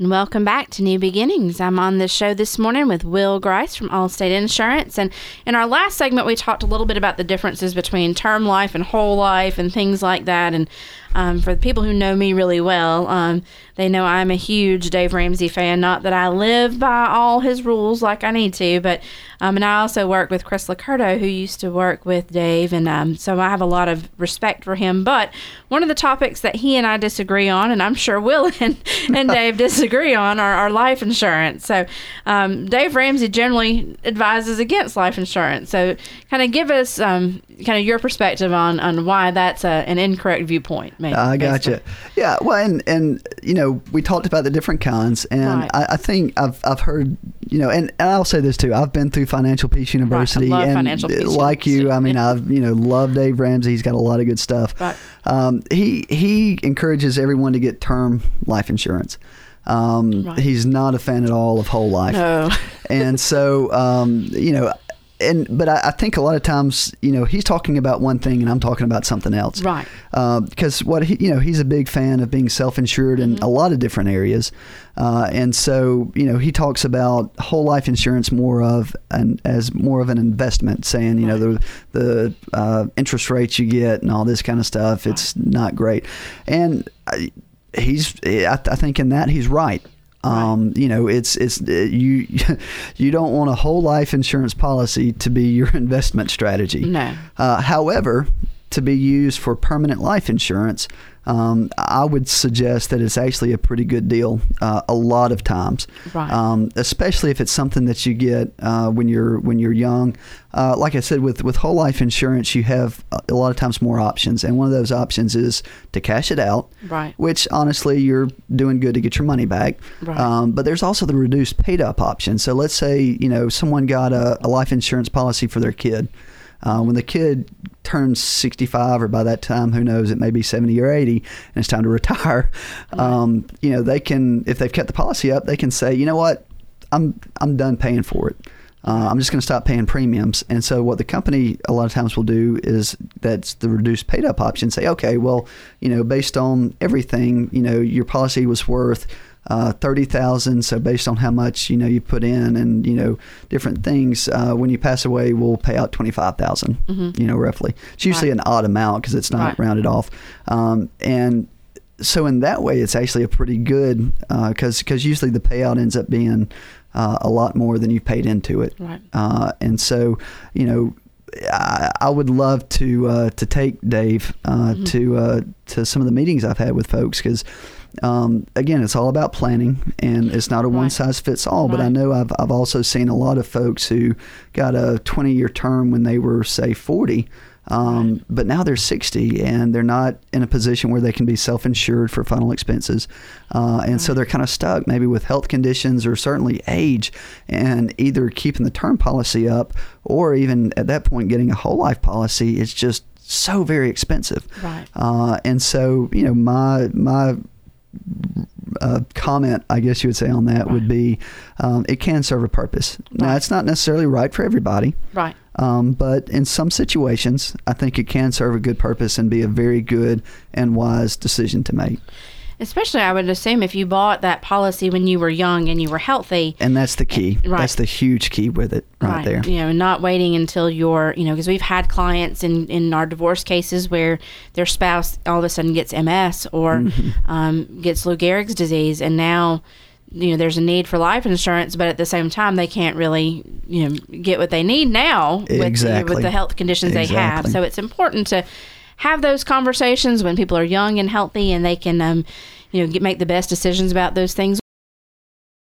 And welcome back to New Beginnings. I'm on the show this morning with Will Grice from Allstate Insurance. And in our last segment, we talked a little bit about the differences between term life and whole life and things like that. And for the people who know me really well, they know I'm a huge Dave Ramsey fan. Not that I live by all his rules like I need to, but and I also work with Chris Licurto, who used to work with Dave. And so I have a lot of respect for him. But one of the topics that he and I disagree on, and I'm sure Will and Dave disagree on our life insurance. So Dave Ramsey generally advises against life insurance. So kind of give us kind of your perspective on why that's an incorrect viewpoint. Maybe, I gotcha. Yeah. Well, and you know, we talked about the different kinds, and right. I think I've heard, you know, and I'll say this too. I've been through Financial Peace University, right. I love and Financial Peace like University. You, I mean, I've love Dave Ramsey. He's got a lot of good stuff. Right. He encourages everyone to get term life insurance. Right. He's not a fan at all of whole life. No. And so, but I think a lot of times, he's talking about one thing and I'm talking about something else. Right. Because he's a big fan of being self-insured in a lot of different areas. And so, he talks about whole life insurance as more of an investment, saying, you right. know, the interest rates you get and all this kind of stuff, right. it's not great. And I think in that he's right. Right. You don't want a whole life insurance policy to be your investment strategy. No. However, to be used for permanent life insurance, I would suggest that it's actually a pretty good deal a lot of times, right. Especially if it's something that you get when you're young. Like I said, with whole life insurance, you have a lot of times more options, and one of those options is to cash it out, right. which honestly, you're doing good to get your money back. Right. But there's also the reduced paid-up option. So let's say someone got a life insurance policy for their kid. When the kid turns 65, or by that time, who knows, it may be 70 or 80, and it's time to retire. Right. They can, if they've kept the policy up, they can say, you know what, I'm done paying for it. I'm just going to stop paying premiums. And so what the company a lot of times will do is that's the reduced paid up option. Say, okay, well, based on everything, your policy was worth $30,000. So based on how much you put in and different things, when you pass away, we'll pay out $25,000. Mm-hmm. Roughly. It's usually right. an odd amount because it's not right. rounded off. And so in that way, it's actually a pretty good because usually the payout ends up being a lot more than you paid into it. Right. And so I would love to take Dave mm-hmm. to some of the meetings I've had with folks because. Again, it's all about planning, and it's not a one right. size fits all. Right. But I know I've also seen a lot of folks who got a 20-year term when they were, say, 40, right. but now they're 60, and they're not in a position where they can be self-insured for final expenses, and right. so they're kind of stuck maybe with health conditions or certainly age, and either keeping the term policy up or even at that point getting a whole life policy is just so very expensive. Right. And so my comment, I guess you would say, on that right. would be it can serve a purpose. Right. Now, it's not necessarily right for everybody, right? But in some situations, I think it can serve a good purpose and be a very good and wise decision to make. Especially, I would assume, if you bought that policy when you were young and you were healthy. And that's the key. Right. That's the huge key with it right there. Not waiting until you're, because we've had clients in our divorce cases where their spouse all of a sudden gets MS or mm-hmm. Gets Lou Gehrig's disease. And now, there's a need for life insurance, but at the same time, they can't really, get what they need now exactly. With the health conditions exactly. they have. So it's important to have those conversations when people are young and healthy and they can, make the best decisions about those things.